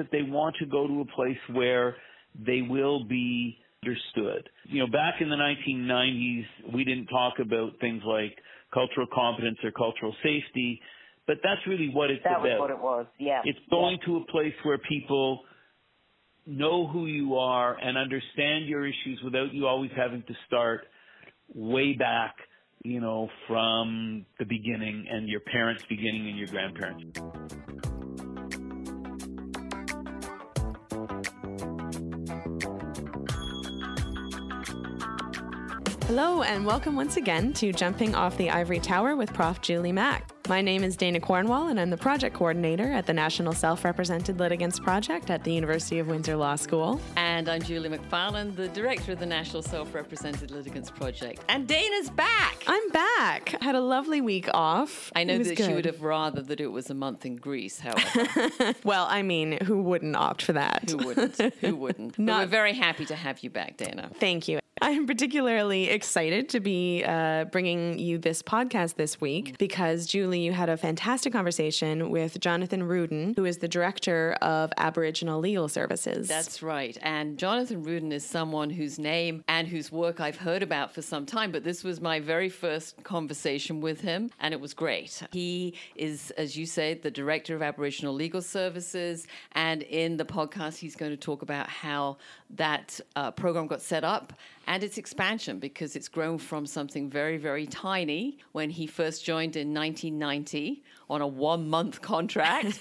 that they want to go to a place where they will be understood. You know, back in the 1990s, we didn't talk about things like cultural competence or cultural safety, but that's really what it's about. That was what it was, yeah. It's going to a place where people know who you are and understand your issues without you always having to start way back, you know, from the beginning and your parents' beginning and your grandparents. Hello and welcome once again to Jumping Off the Ivory Tower with Prof. Julie Mack. My name is Dana Cornwall and I'm the project coordinator at the National Self-Represented Litigants Project at the University of Windsor Law School. And I'm Julie McFarlane, the director of the National Self-Represented Litigants Project. And Dana's back! I'm back! I had a lovely week off. I know that she would have rather that it was a month in Greece, however. Well, I mean, who wouldn't opt for that? Who wouldn't? Who wouldn't? But we're very happy to have you back, Dana. Thank you. I am particularly excited to be bringing you this podcast this week because, Julie, you had a fantastic conversation with Jonathan Rudin, who is the director of Aboriginal Legal Services. That's right. And Jonathan Rudin is someone whose name and whose work I've heard about for some time, but this was my very first conversation with him, and it was great. He is, as you said, the director of Aboriginal Legal Services, and in the podcast he's going to talk about how that program got set up and its expansion, because it's grown from something very, very tiny when he first joined in 1990 on a one-month contract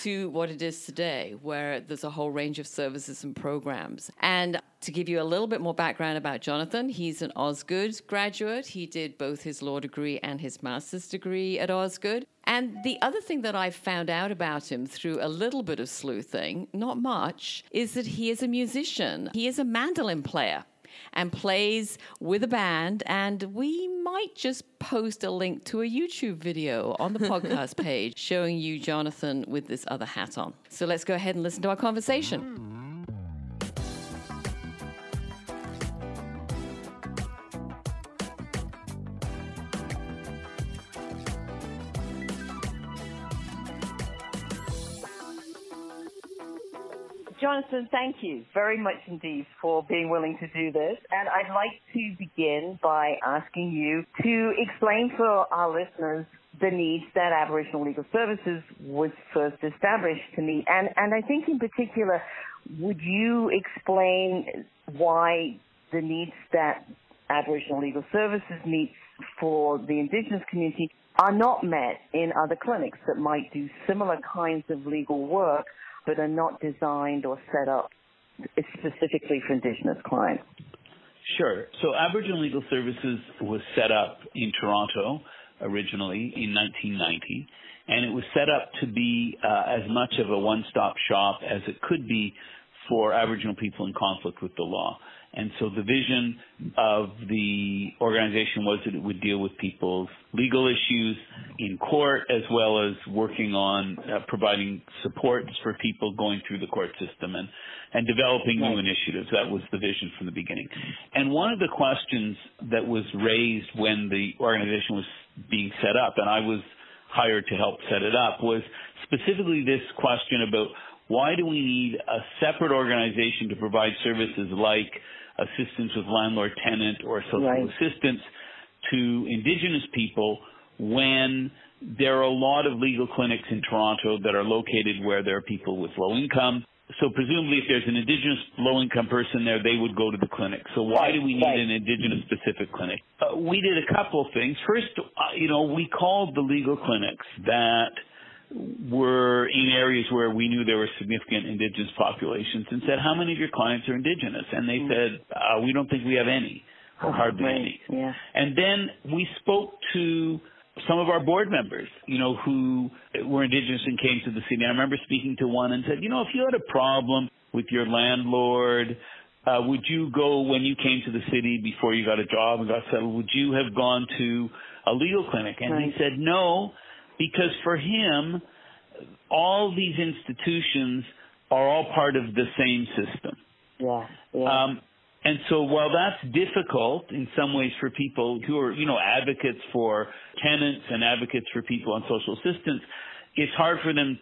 to what it is today, where there's a whole range of services and programs. And to give you a little bit more background about Jonathan, he's an Osgoode graduate. He did both his law degree and his master's degree at Osgoode. And the other thing that I've found out about him through a little bit of sleuthing, not much, is that he is a musician. He is a mandolin player and plays with a band, and we might just post a link to a YouTube video on the podcast page showing you Jonathan with this other hat on. So let's go ahead and listen to our conversation. Jonathan, thank you very much indeed for being willing to do this. And I'd like to begin by asking you to explain for our listeners the needs that Aboriginal Legal Services was first established to meet. And I think in particular, would you explain why the needs that Aboriginal Legal Services meets for the Indigenous community are not met in other clinics that might do similar kinds of legal work but are not designed or set up specifically for Indigenous clients? Sure. So Aboriginal Legal Services was set up in Toronto originally in 1990, and it was set up to be as much of a one-stop shop as it could be for Aboriginal people in conflict with the law. And so the vision of the organization was that it would deal with people's legal issues in court, as well as working on providing supports for people going through the court system and developing new initiatives. That was the vision from the beginning. And one of the questions that was raised when the organization was being set up, and I was hired to help set it up, was specifically this question about why do we need a separate organization to provide services like assistance with landlord-tenant or social assistance to Indigenous people when there are a lot of legal clinics in Toronto that are located where there are people with low income? So presumably if there's an Indigenous low-income person there, they would go to the clinic. So why do we need an Indigenous-specific clinic? We did a couple of things. First, you know, we called the legal clinics that were in areas where we knew there were significant Indigenous populations and said, how many of your clients are Indigenous? And they said, we don't think we have any, or hardly any. Yeah. And then we spoke to some of our board members, you know, who were Indigenous and came to the city. I remember speaking to one and said, you know, if you had a problem with your landlord, would you go when you came to the city before you got a job and got settled, would you have gone to a legal clinic? And he said, no, because for him, all these institutions are all part of the same system. And so while that's difficult in some ways for people who are, you know, advocates for tenants and advocates for people on social assistance, it's hard for them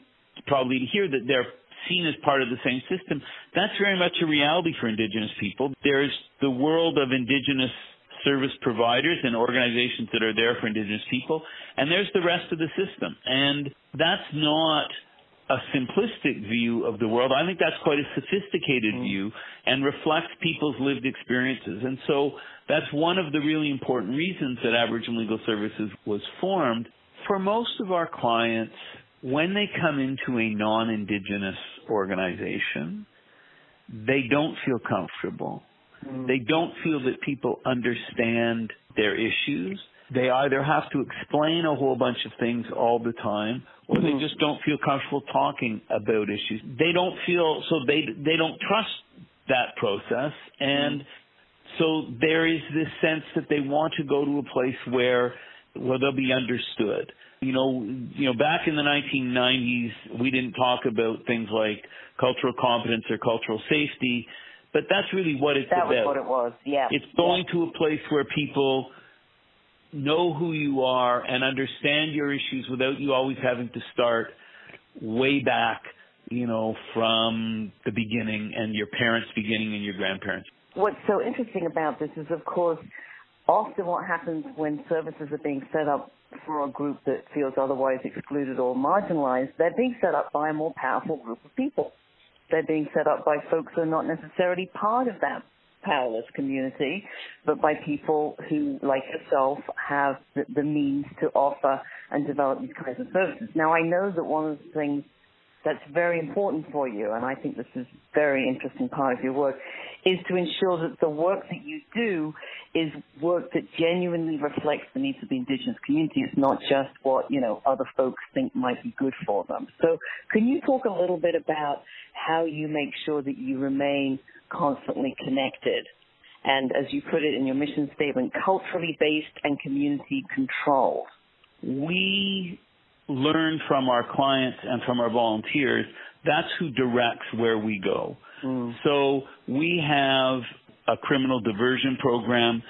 probably to hear that they're seen as part of the same system, that's very much a reality for Indigenous people. There's the world of Indigenous service providers and organizations that are there for Indigenous people, and there's the rest of the system. And that's not a simplistic view of the world. I think that's quite a sophisticated view and reflects people's lived experiences. And so that's one of the really important reasons that Aboriginal Legal Services was formed. For most of our clients, when they come into a non-Indigenous organization, they don't feel comfortable. They don't feel that people understand their issues. They either have to explain a whole bunch of things all the time, or they just don't feel comfortable talking about issues. They don't feel, so they don't trust that process. And so there is this sense that they want to go to a place where they'll be understood. You know, back in the 1990s, we didn't talk about things like cultural competence or cultural safety, but that's really what it's about. That was what it was, yeah. It's going to a place where people know who you are and understand your issues without you always having to start way back, you know, from the beginning and your parents' beginning and your grandparents. What's so interesting about this is, of course, often what happens when services are being set up for a group that feels otherwise excluded or marginalized, they're being set up by a more powerful group of people. They're being set up by folks who are not necessarily part of that powerless community, but by people who, like yourself, have the means to offer and develop these kinds of services. Now, I know that one of the things that's very important for you, and I think this is a very interesting part of your work, is to ensure that the work that you do is work that genuinely reflects the needs of the Indigenous community. It's not just what, you know, other folks think might be good for them. So can you talk a little bit about how you make sure that you remain constantly connected and, as you put it in your mission statement, culturally based and community controlled? We learn from our clients and from our volunteers. That's who directs where we go. So we have a criminal diversion program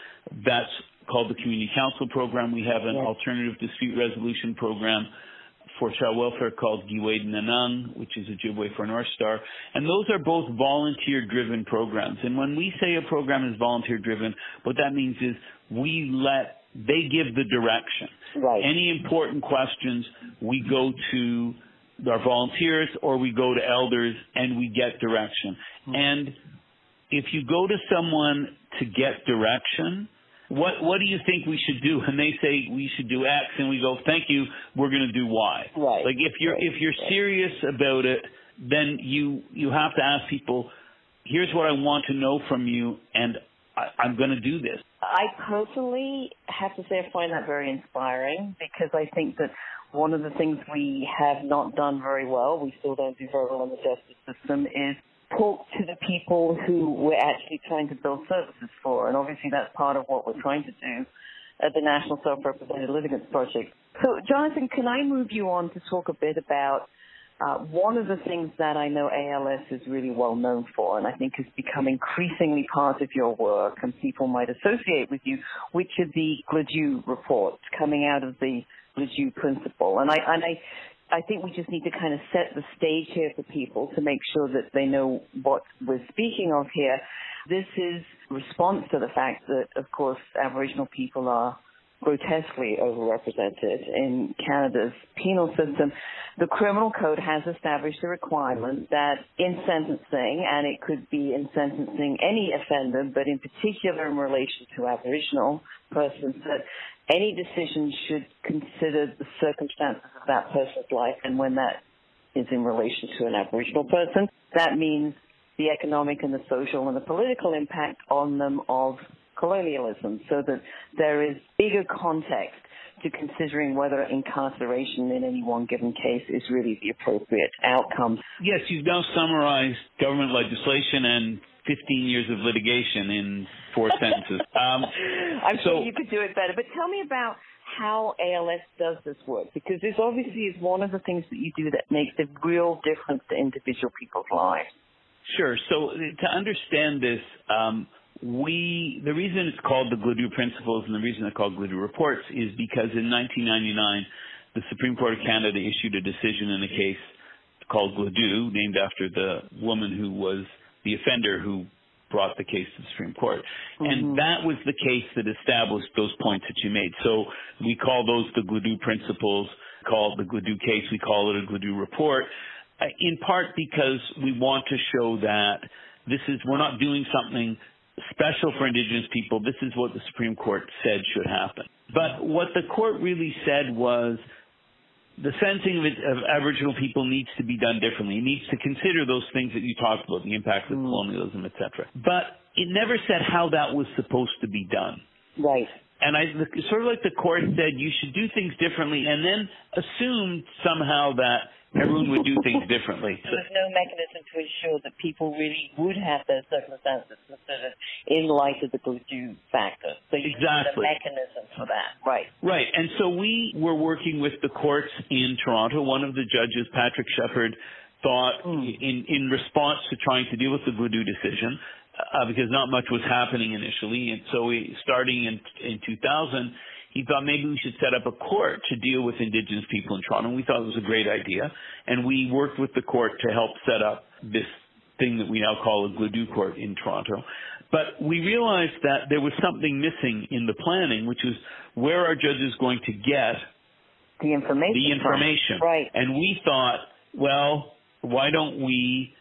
that's called the Community Council Program. We have an alternative dispute resolution program for child welfare called Giwaydnanang, which is Ojibwe for North Star. And those are both volunteer-driven programs. And when we say a program is volunteer-driven, what that means is they give the direction. Right. Any important questions, we go to our volunteers or we go to elders and we get direction. And if you go to someone to get direction, what do you think we should do? And they say we should do X, and we go, thank you, we're going to do Y. Right. Like if you're serious about it, then you have to ask people, here's what I want to know from you, and I'm going to do this. I personally have to say I find that very inspiring, because I think that one of the things we have not done very well, we still don't do very well in the justice system, is talk to the people who we're actually trying to build services for. And obviously that's part of what we're trying to do at the National Self-Represented Litigants Project. So, Jonathan, can I move you on to talk a bit about one of the things that I know ALS is really well known for, and I think has become increasingly part of your work and people might associate with you, which are the Gladue reports coming out of the Gladue principle. And I think we just need to kind of set the stage here for people to make sure that they know what we're speaking of here. This is response to the fact that, of course, Aboriginal people are grotesquely overrepresented in Canada's penal system. The criminal code has established a requirement that in sentencing, and it could be in sentencing any offender, but in particular in relation to Aboriginal persons, that any decision should consider the circumstances of that person's life, and when that is in relation to an Aboriginal person, that means the economic and the social and the political impact on them of colonialism, so that there is bigger context to considering whether incarceration in any one given case is really the appropriate outcome. Yes, you've now summarized government legislation and 15 years of litigation in 4 sentences. I'm sure you could do it better, but tell me about how ALS does this work, because this obviously is one of the things that you do that makes a real difference to individual people's lives. Sure. So to understand this, the reason it's called the Gladue Principles and the reason they're called Gladue Reports is because in 1999, the Supreme Court of Canada issued a decision in a case called Gladue, named after the woman who was the offender who brought the case to the Supreme Court. Mm-hmm. And that was the case that established those points that you made. So we call those the Gladue principles, call it the Gladue case, we call it a Gladue report, in part because we want to show that this is, we're not doing something special for Indigenous people. This is what the Supreme Court said should happen. But what the court really said was the sentencing of Aboriginal people needs to be done differently. It needs to consider those things that you talked about, the impact of colonialism, etc. But it never said how that was supposed to be done. Right. And sort of like the court said, you should do things differently, and then assumed somehow that everyone would do things differently. There was no mechanism to ensure that people really would have those circumstances considered in light of the Gladue factor. So you exactly. need a mechanism for that. Right. Right. And so we were working with the courts in Toronto. One of the judges, Patrick Shepherd, thought in response to trying to deal with the Gladue decision, because not much was happening initially. And so starting in 2000, he thought maybe we should set up a court to deal with Indigenous people in Toronto. We thought it was a great idea, and we worked with the court to help set up this thing that we now call a Gladue court in Toronto. But we realized that there was something missing in the planning, which was where are judges going to get the information? The information. Right. And we thought, well, why don't we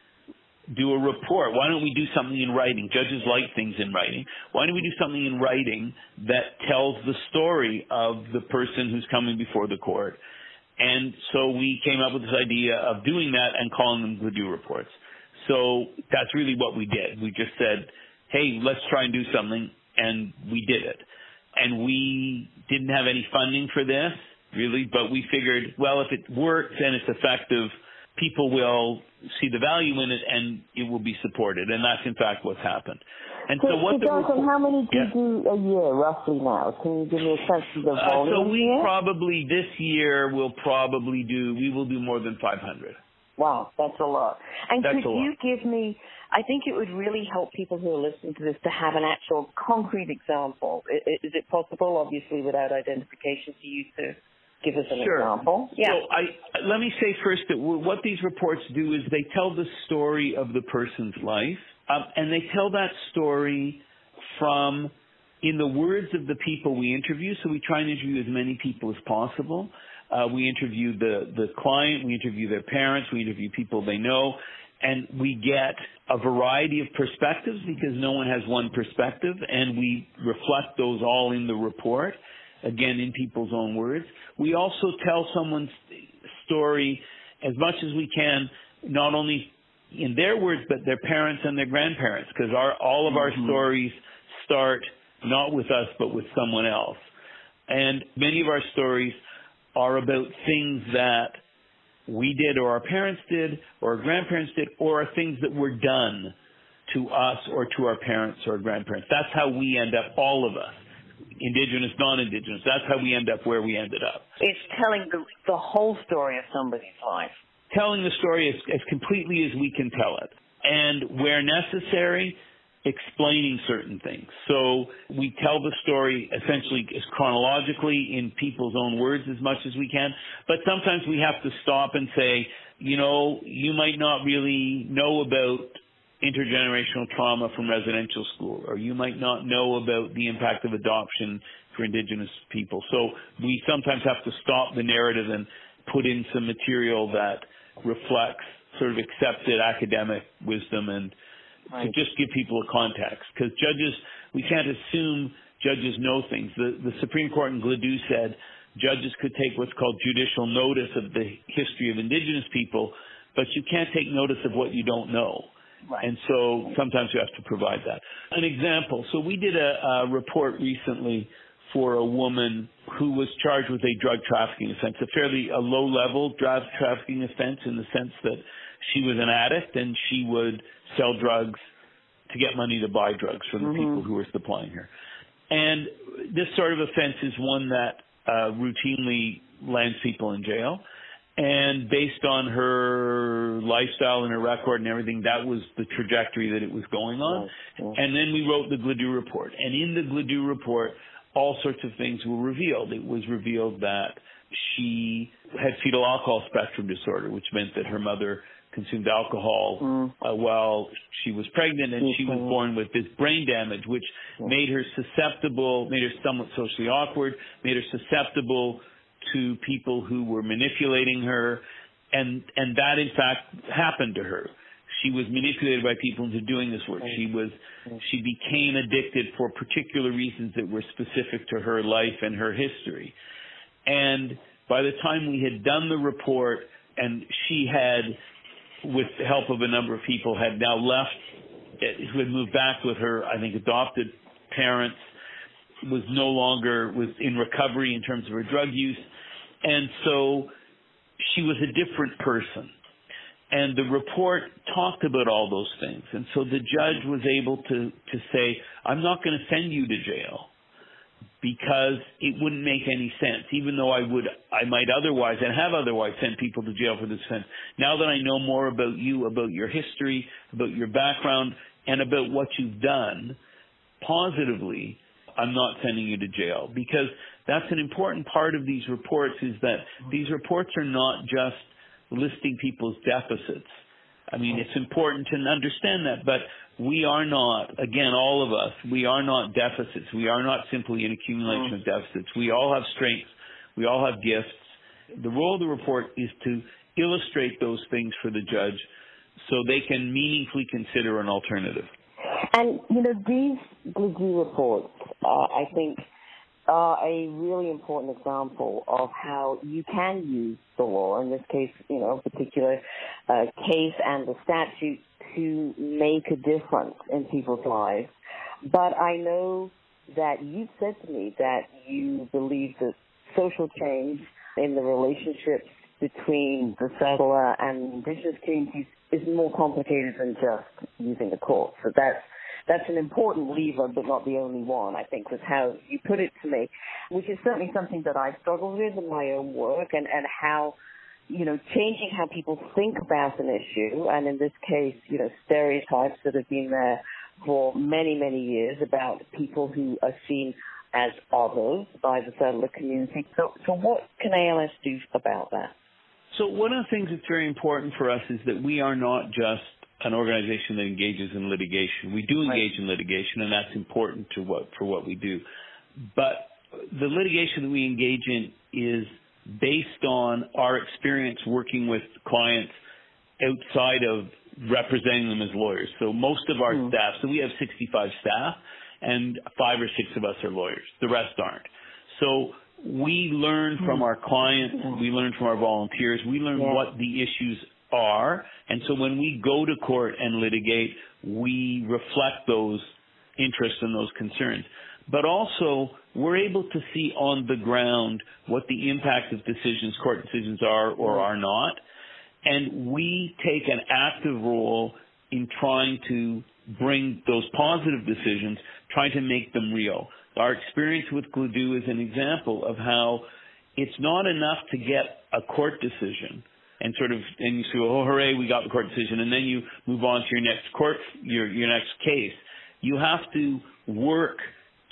do a report? Why don't we do something in writing? Judges like things in writing. Why don't we do something in writing that tells the story of the person who's coming before the court? And so we came up with this idea of doing that and calling them Gladue reports. So that's really what we did. We just said, hey, let's try and do something, and we did it. And we didn't have any funding for this, really, but we figured, well, if it works and it's effective, people will see the value in it, and it will be supported. And that's, in fact, what's happened. And so what Jonathan, how many do you do a year, roughly, now? Can you give me a sense of the volume? So we probably, this year, we will do more than 500. Wow, that's a lot. And that's could you give me, I think it would really help people who are listening to this to have an actual concrete example. Is it possible, obviously, without identification, for you to give us an example? Yeah. So let me say first that what these reports do is they tell the story of the person's life, and they tell that story from, in the words of the people we interview. So we try and interview as many people as possible. We interview the client, we interview their parents, we interview people they know, and we get a variety of perspectives because no one has one perspective, and we reflect those all in the report. Again, in people's own words. We also tell someone's story as much as we can, not only in their words, but their parents and their grandparents, because all of our stories start not with us, but with someone else. And many of our stories are about things that we did or our parents did or our grandparents did or are things that were done to us or to our parents or our grandparents. That's how we end up, all of us. Indigenous, non-Indigenous. That's how we end up where we ended up. It's telling the whole story of somebody's life. Telling the story as completely as we can tell it. And where necessary, explaining certain things. So we tell the story essentially as chronologically in people's own words as much as we can. But sometimes we have to stop and say, you know, you might not really know about intergenerational trauma from residential school, or you might not know about the impact of adoption for Indigenous people. So we sometimes have to stop the narrative and put in some material that reflects sort of accepted academic wisdom and to just give people a context. Because judges, we can't assume judges know things. The Supreme Court in Gladue said judges could take what's called judicial notice of the history of Indigenous people, but you can't take notice of what you don't know. Right. And so sometimes you have to provide that. An example, so we did a report recently for a woman who was charged with a drug trafficking offense, a fairly low-level drug trafficking offense in the sense that she was an addict and she would sell drugs to get money to buy drugs from the people who were supplying her. And this sort of offense is one that routinely lands people in jail. And based on her lifestyle and her record and everything, that was the trajectory that it was going on. Yes. And then we wrote the Gladue report. And in the Gladue report, all sorts of things were revealed. It was revealed that she had fetal alcohol spectrum disorder, which meant that her mother consumed alcohol while she was pregnant, and she was born with this brain damage, which made her susceptible, made her somewhat socially awkward, made her susceptible to people who were manipulating her, and that in fact happened to her. She was manipulated by people into doing this work. She became addicted for particular reasons that were specific to her life and her history. And by the time we had done the report, and she had, with the help of a number of people, had now left, who had moved back with her, I think, adopted parents, was no longer was in recovery in terms of her drug use. And so she was a different person. And the report talked about all those things. And so the judge was able to say, I'm not going to send you to jail because it wouldn't make any sense, even though I might otherwise and have otherwise sent people to jail for this offense. Now that I know more about you, about your history, about your background, and about what you've done, positively, I'm not sending you to jail. Because that's an important part of these reports, is that these reports are not just listing people's deficits. I mean, it's important to understand that, but we are not, again, all of us, we are not deficits. We are not simply an accumulation of deficits. We all have strengths. We all have gifts. The role of the report is to illustrate those things for the judge so they can meaningfully consider an alternative. And, you know, these Gleagy reports, I think, are a really important example of how you can use the law, in this case, you know, a particular case and the statute, to make a difference in people's lives. But I know that you said to me that you believe that social change in the relationships between the settler and indigenous communities is more complicated than just using the court. So that's an important lever, but not the only one, I think, was how you put it to me, which is certainly something that I struggled with in my own work, and how, you know, changing how people think about an issue, and in this case, you know, stereotypes that have been there for many, many years about people who are seen as others by the settler community. So what can ALS do about that? So one of the things that's very important for us is that we are not just an organization that engages in litigation. We do engage in litigation, and that's important to what we do. But the litigation that we engage in is based on our experience working with clients outside of representing them as lawyers. So most of our staff, so we have 65 staff, and 5 or 6 of us are lawyers. The rest aren't. So we learn from our clients, we learn from our volunteers, we learn what the issues are, and so when we go to court and litigate, we reflect those interests and those concerns. But also, we're able to see on the ground what the impact of decisions, court decisions, are or are not, and we take an active role in trying to bring those positive decisions, trying to make them real. Our experience with Gleagy is an example of how it's not enough to get a court decision and sort of, and you say, oh, hooray, we got the court decision, and then you move on to your next court, your next case. You have to work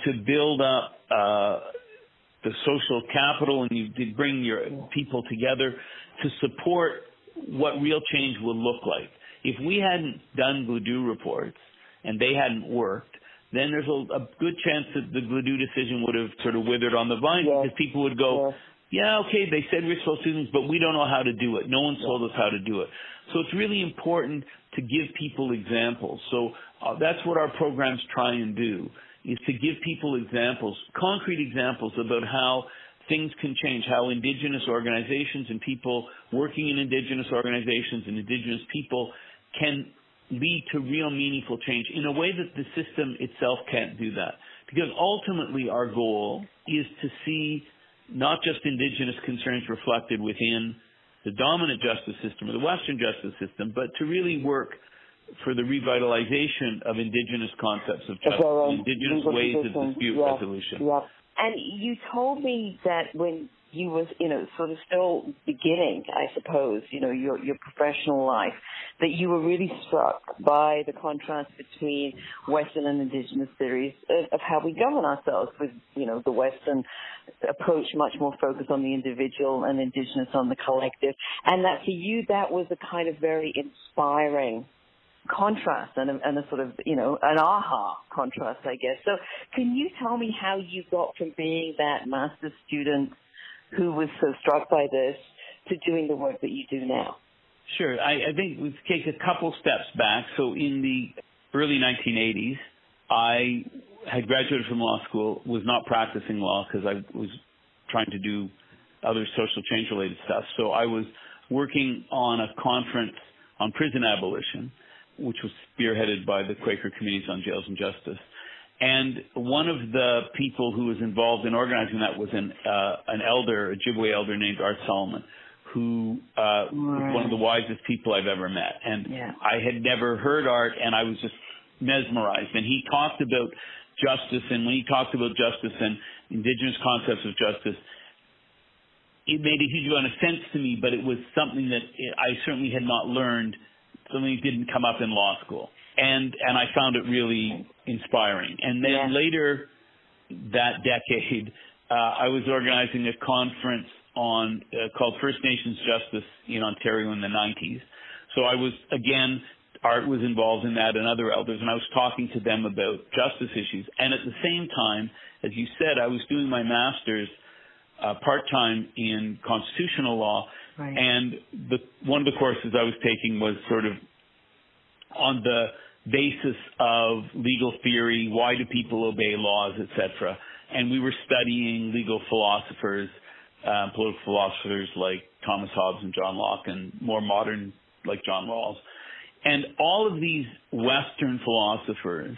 to build up the social capital, and you bring your people together to support what real change will look like. If we hadn't done Gleagy reports and they hadn't worked, then there's a good chance that the Gleagy decision would have sort of withered on the vine, because people would go, yeah, okay, they said we're supposed to do this, but we don't know how to do it. No one's told us how to do it. So it's really important to give people examples. So that's what our programs try and do, is to give people examples, concrete examples about how things can change, how Indigenous organizations and people working in Indigenous organizations and Indigenous people can lead to real meaningful change in a way that the system itself can't do that. Because ultimately our goal is to see not just Indigenous concerns reflected within the dominant justice system or the Western justice system, but to really work for the revitalization of Indigenous concepts of justice, Indigenous ways of dispute resolution. And you told me that when you was, you know, sort of still beginning, I suppose, you know, your professional life, that you were really struck by the contrast between Western and Indigenous theories of how we govern ourselves, with, you know, the Western approach much more focused on the individual and Indigenous on the collective, and that for you that was a kind of very inspiring contrast and a sort of, you know, an aha contrast, I guess. So can you tell me how you got from being that master's student who was so struck by this to doing the work that you do now? Sure. I think we take a couple steps back. So in the early 1980s, I had graduated from law school, was not practicing law because I was trying to do other social change-related stuff. So I was working on a conference on prison abolition, which was spearheaded by the Quaker Committees on Jails and Justice. And one of the people who was involved in organizing that was an elder, a Ojibwe elder named Art Solomon, who was one of the wisest people I've ever met. And yeah. I had never heard Art, and I was just mesmerized. And he talked about justice, and when he talked about justice and Indigenous concepts of justice, it made a huge amount of sense to me, but it was something that I certainly had not learned. Something didn't come up in law school, and I found it really inspiring. And then later that decade, I was organizing a conference on called First Nations Justice in Ontario in the 90s. So I was, again, Art was involved in that and other elders, and I was talking to them about justice issues. And at the same time, as you said, I was doing my master's part-time in constitutional law. Right. And one of the courses I was taking was sort of on the basis of legal theory, why do people obey laws, etc. And we were studying legal philosophers, political philosophers like Thomas Hobbes and John Locke, and more modern like John Rawls. And all of these Western philosophers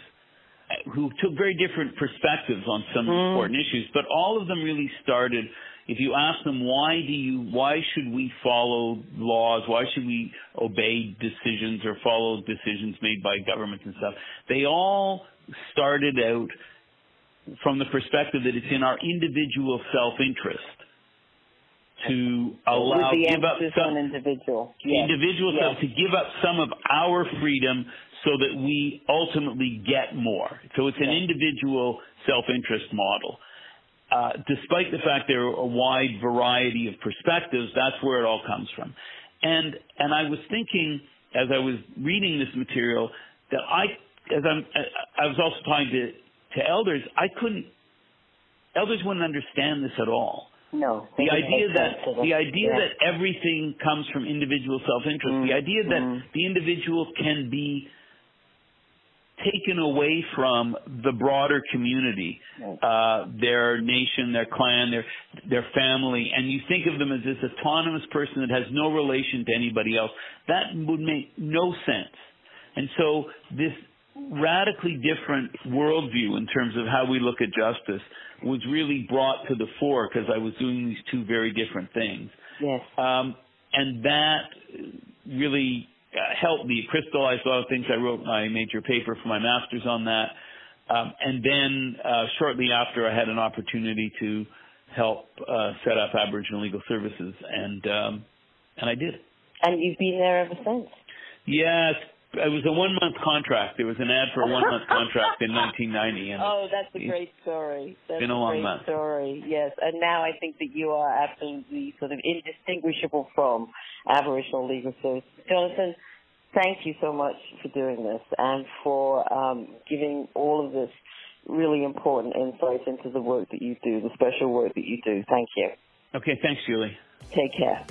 who took very different perspectives on some important issues, but all of them really started... If you ask them, why should we follow laws? Why should we obey decisions or follow decisions made by governments and stuff? They all started out from the perspective that it's in our individual self-interest to allow, give up some individual self, to give up some of our freedom so that we ultimately get more. So it's an individual self-interest model. Despite the fact there are a wide variety of perspectives, that's where it all comes from. And I was thinking, as I was reading this material, that I was also talking to elders, elders wouldn't understand this at all. No. The idea that everything comes from individual self-interest, the idea that the individual can be taken away from the broader community, their nation, their clan, their family, and you think of them as this autonomous person that has no relation to anybody else, that would make no sense. And so this radically different worldview in terms of how we look at justice was really brought to the fore because I was doing these two very different things. Yes. And that really... helped me crystallize a lot of things. I wrote my major paper for my master's on that. And then shortly after, I had an opportunity to help set up Aboriginal Legal Services, and I did. And you've been there ever since? Yes. It was a one-month contract. There was an ad for a one-month contract in 1990. And that's a great story. That's been a long month. Story, yes. And now I think that you are absolutely sort of indistinguishable from Aboriginal Legal Services. Jonathan, thank you so much for doing this and for giving all of this really important insight into the work that you do, the special work that you do. Thank you. Okay, thanks, Julie. Take care.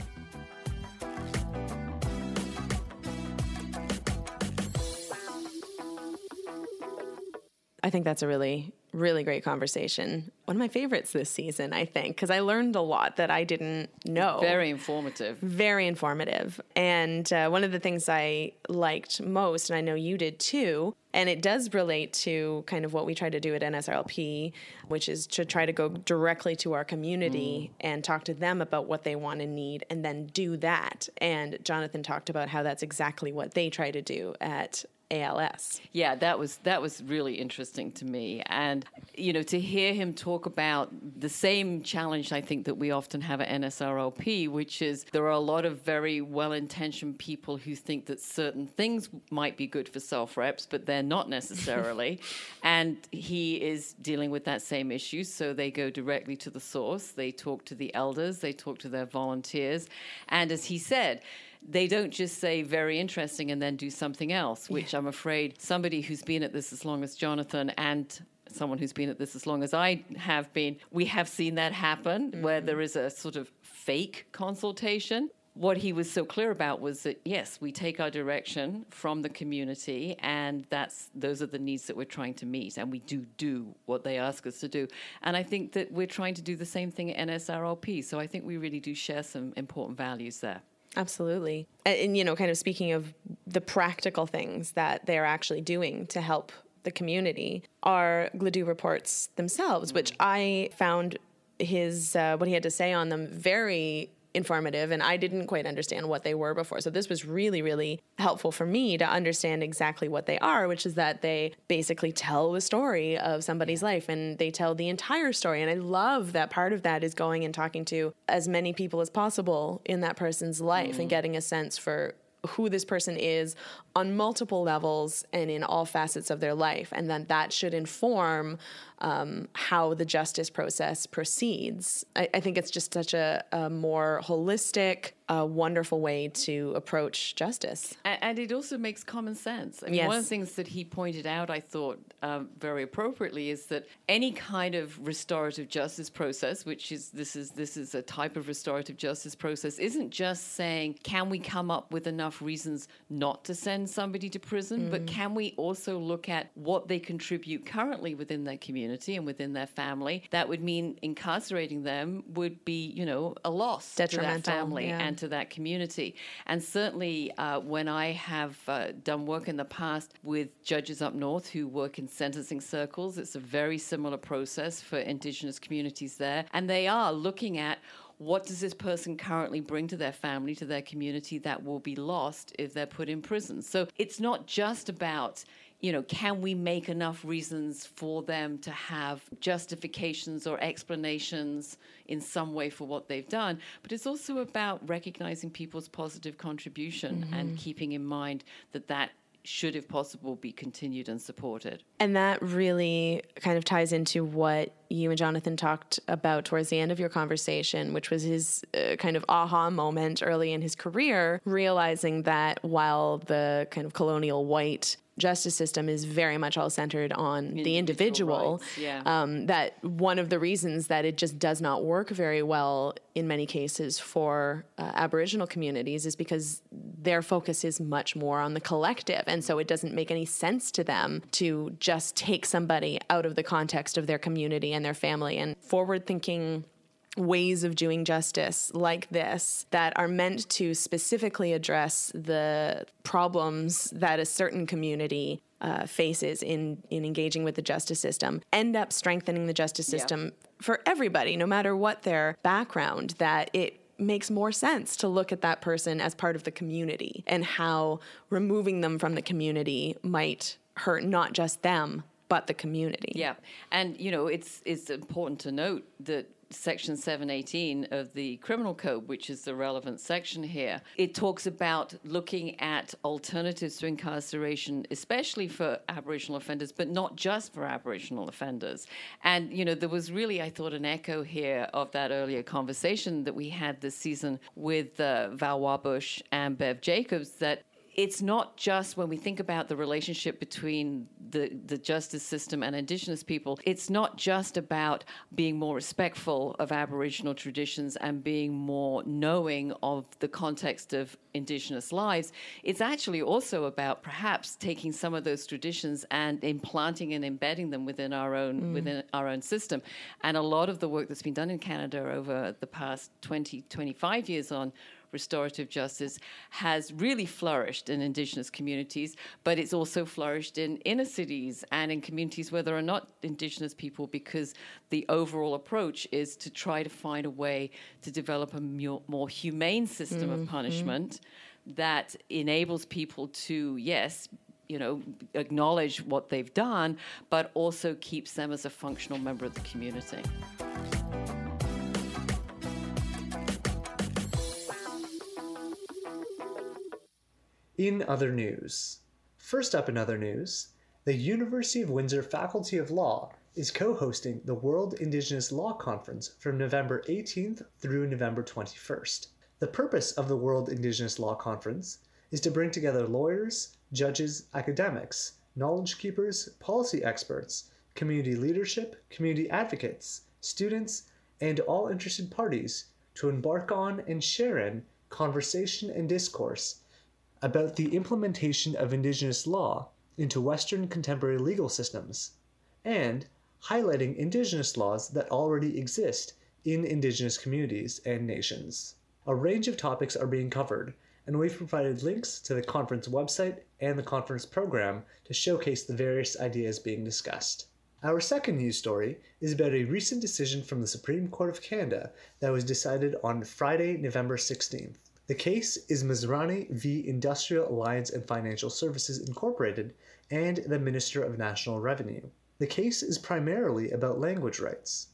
I think that's a really, really great conversation. One of my favorites this season, I think, because I learned a lot that I didn't know. Very informative. Very informative. And one of the things I liked most, and I know you did too, and it does relate to kind of what we try to do at NSRLP, which is to try to go directly to our community and talk to them about what they want and need and then do that. And Jonathan talked about how that's exactly what they try to do at ALS. Yeah, that was really interesting to me. And, you know, to hear him talk about the same challenge I think that we often have at NSRLP, which is there are a lot of very well-intentioned people who think that certain things might be good for self-reps, but they're not necessarily. And he is dealing with that same issue. So they go directly to the source. They talk to the elders. They talk to their volunteers. And as he said, they don't just say very interesting and then do something else, which I'm afraid somebody who's been at this as long as Jonathan and someone who's been at this as long as I have been, we have seen that happen, mm-hmm. where there is a sort of fake consultation. What he was so clear about was that, yes, we take our direction from the community, and those are the needs that we're trying to meet, and we do what they ask us to do. And I think that we're trying to do the same thing at NSRLP, so I think we really do share some important values there. Absolutely. And, you know, kind of speaking of the practical things that they're actually doing to help the community are Gladue reports themselves, which I found what he had to say on them very informative, and I didn't quite understand what they were before. So this was really, really helpful for me to understand exactly what they are, which is that they basically tell the story of somebody's life, and they tell the entire story. And I love that part of that is going and talking to as many people as possible in that person's life, mm-hmm. and getting a sense for who this person is on multiple levels and in all facets of their life. And then that should inform how the justice process proceeds. I think it's just such a more holistic, wonderful way to approach justice. And it also makes common sense. I mean, yes. One of the things that he pointed out, I thought very appropriately, is that any kind of restorative justice process, which is this is a type of restorative justice process, isn't just saying, can we come up with enough reasons not to send somebody to prison, mm-hmm. but can we also look at what they contribute currently within their community? And within their family, that would mean incarcerating them would be, you know, a loss to that family, yeah. and to that community. And certainly when I have done work in the past with judges up north who work in sentencing circles, it's a very similar process for Indigenous communities there. And they are looking at, what does this person currently bring to their family, to their community, that will be lost if they're put in prison? So it's not just about, you know, can we make enough reasons for them to have justifications or explanations in some way for what they've done, but it's also about recognizing people's positive contribution, mm-hmm. and keeping in mind that should, if possible, be continued and supported. And that really kind of ties into what you and Jonathan talked about towards the end of your conversation, which was his kind of aha moment early in his career, realizing that while the kind of colonial white justice system is very much all centered on the individual, yeah. That one of the reasons that it just does not work very well in many cases for Aboriginal communities is because their focus is much more on the collective. And so it doesn't make any sense to them to just take somebody out of the context of their community and their family, and forward-thinking ways of doing justice like this that are meant to specifically address the problems that a certain community faces in engaging with the justice system end up strengthening the justice system, yeah. for everybody, no matter what their background, that it makes more sense to look at that person as part of the community and how removing them from the community might hurt not just them, but the community. Yeah. And, you know, it's important to note that Section 718 of the Criminal Code, which is the relevant section here, it talks about looking at alternatives to incarceration, especially for Aboriginal offenders, but not just for Aboriginal offenders. And, you know, there was really, I thought, an echo here of that earlier conversation that we had this season with Val Wabush and Bev Jacobs, that it's not just when we think about the relationship between the justice system and Indigenous people, it's not just about being more respectful of Aboriginal traditions and being more knowing of the context of Indigenous lives. It's actually also about perhaps taking some of those traditions and implanting and embedding them within our own within our own system. And a lot of the work that's been done in Canada over the past 20, 25 years on restorative justice has really flourished in Indigenous communities, but it's also flourished in inner cities and in communities where there are not Indigenous people, because the overall approach is to try to find a way to develop a more humane system, mm-hmm. of punishment that enables people to, yes, you know, acknowledge what they've done, but also keeps them as a functional member of the community. In other news. First up in other news, the University of Windsor Faculty of Law is co-hosting the World Indigenous Law Conference from November 18th through November 21st. The purpose of the World Indigenous Law Conference is to bring together lawyers, judges, academics, knowledge keepers, policy experts, community leadership, community advocates, students, and all interested parties to embark on and share in conversation and discourse about the implementation of Indigenous law into Western contemporary legal systems, and highlighting Indigenous laws that already exist in Indigenous communities and nations. A range of topics are being covered, and we've provided links to the conference website and the conference program to showcase the various ideas being discussed. Our second news story is about a recent decision from the Supreme Court of Canada that was decided on Friday, November 16th. The case is Mizrani v. Industrial Alliance and Financial Services Incorporated and the Minister of National Revenue. The case is primarily about language rights.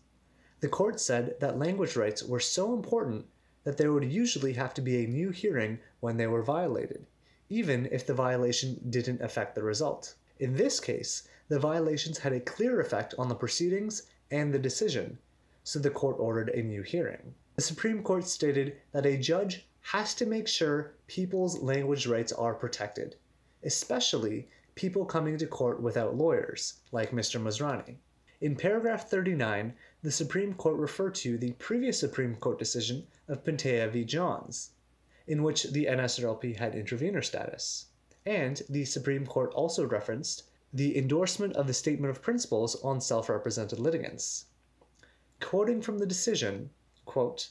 The court said that language rights were so important that there would usually have to be a new hearing when they were violated, even if the violation didn't affect the result. In this case, the violations had a clear effect on the proceedings and the decision, so the court ordered a new hearing. The Supreme Court stated that a judge has to make sure people's language rights are protected, especially people coming to court without lawyers, like Mr. Mizrani. In paragraph 39, the Supreme Court referred to the previous Supreme Court decision of Pintea v. Johns, in which the NSRLP had intervener status. And the Supreme Court also referenced the endorsement of the Statement of Principles on Self-Represented Litigants. Quoting from the decision, quote,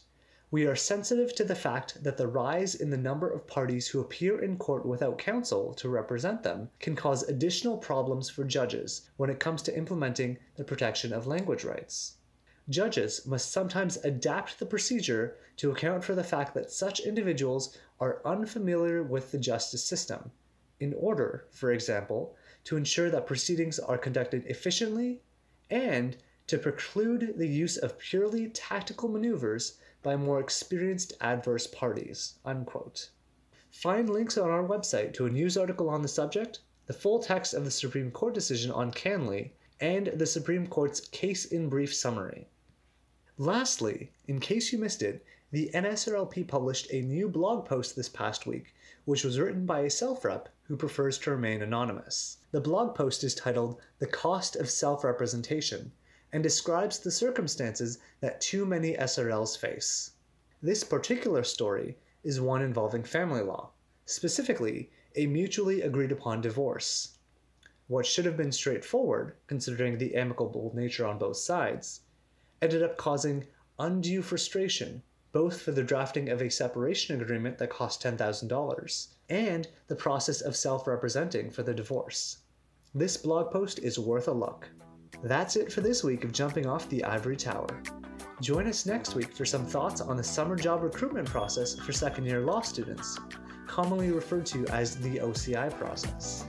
"We are sensitive to the fact that the rise in the number of parties who appear in court without counsel to represent them can cause additional problems for judges when it comes to implementing the protection of language rights. Judges must sometimes adapt the procedure to account for the fact that such individuals are unfamiliar with the justice system, in order, for example, to ensure that proceedings are conducted efficiently and to preclude the use of purely tactical maneuvers by more experienced adverse parties," unquote. Find links on our website to a news article on the subject, the full text of the Supreme Court decision on Canley, and the Supreme Court's case in brief summary. Lastly, in case you missed it, the NSRLP published a new blog post this past week, which was written by a self-rep who prefers to remain anonymous. The blog post is titled "The Cost of Self-Representation," and describes the circumstances that too many SRLs face. This particular story is one involving family law, specifically a mutually agreed upon divorce. What should have been straightforward, considering the amicable nature on both sides, ended up causing undue frustration, both for the drafting of a separation agreement that cost $10,000 and the process of self-representing for the divorce. This blog post is worth a look. That's it for this week of Jumping Off the Ivory Tower. Join us next week for some thoughts on the summer job recruitment process for second-year law students, commonly referred to as the OCI process.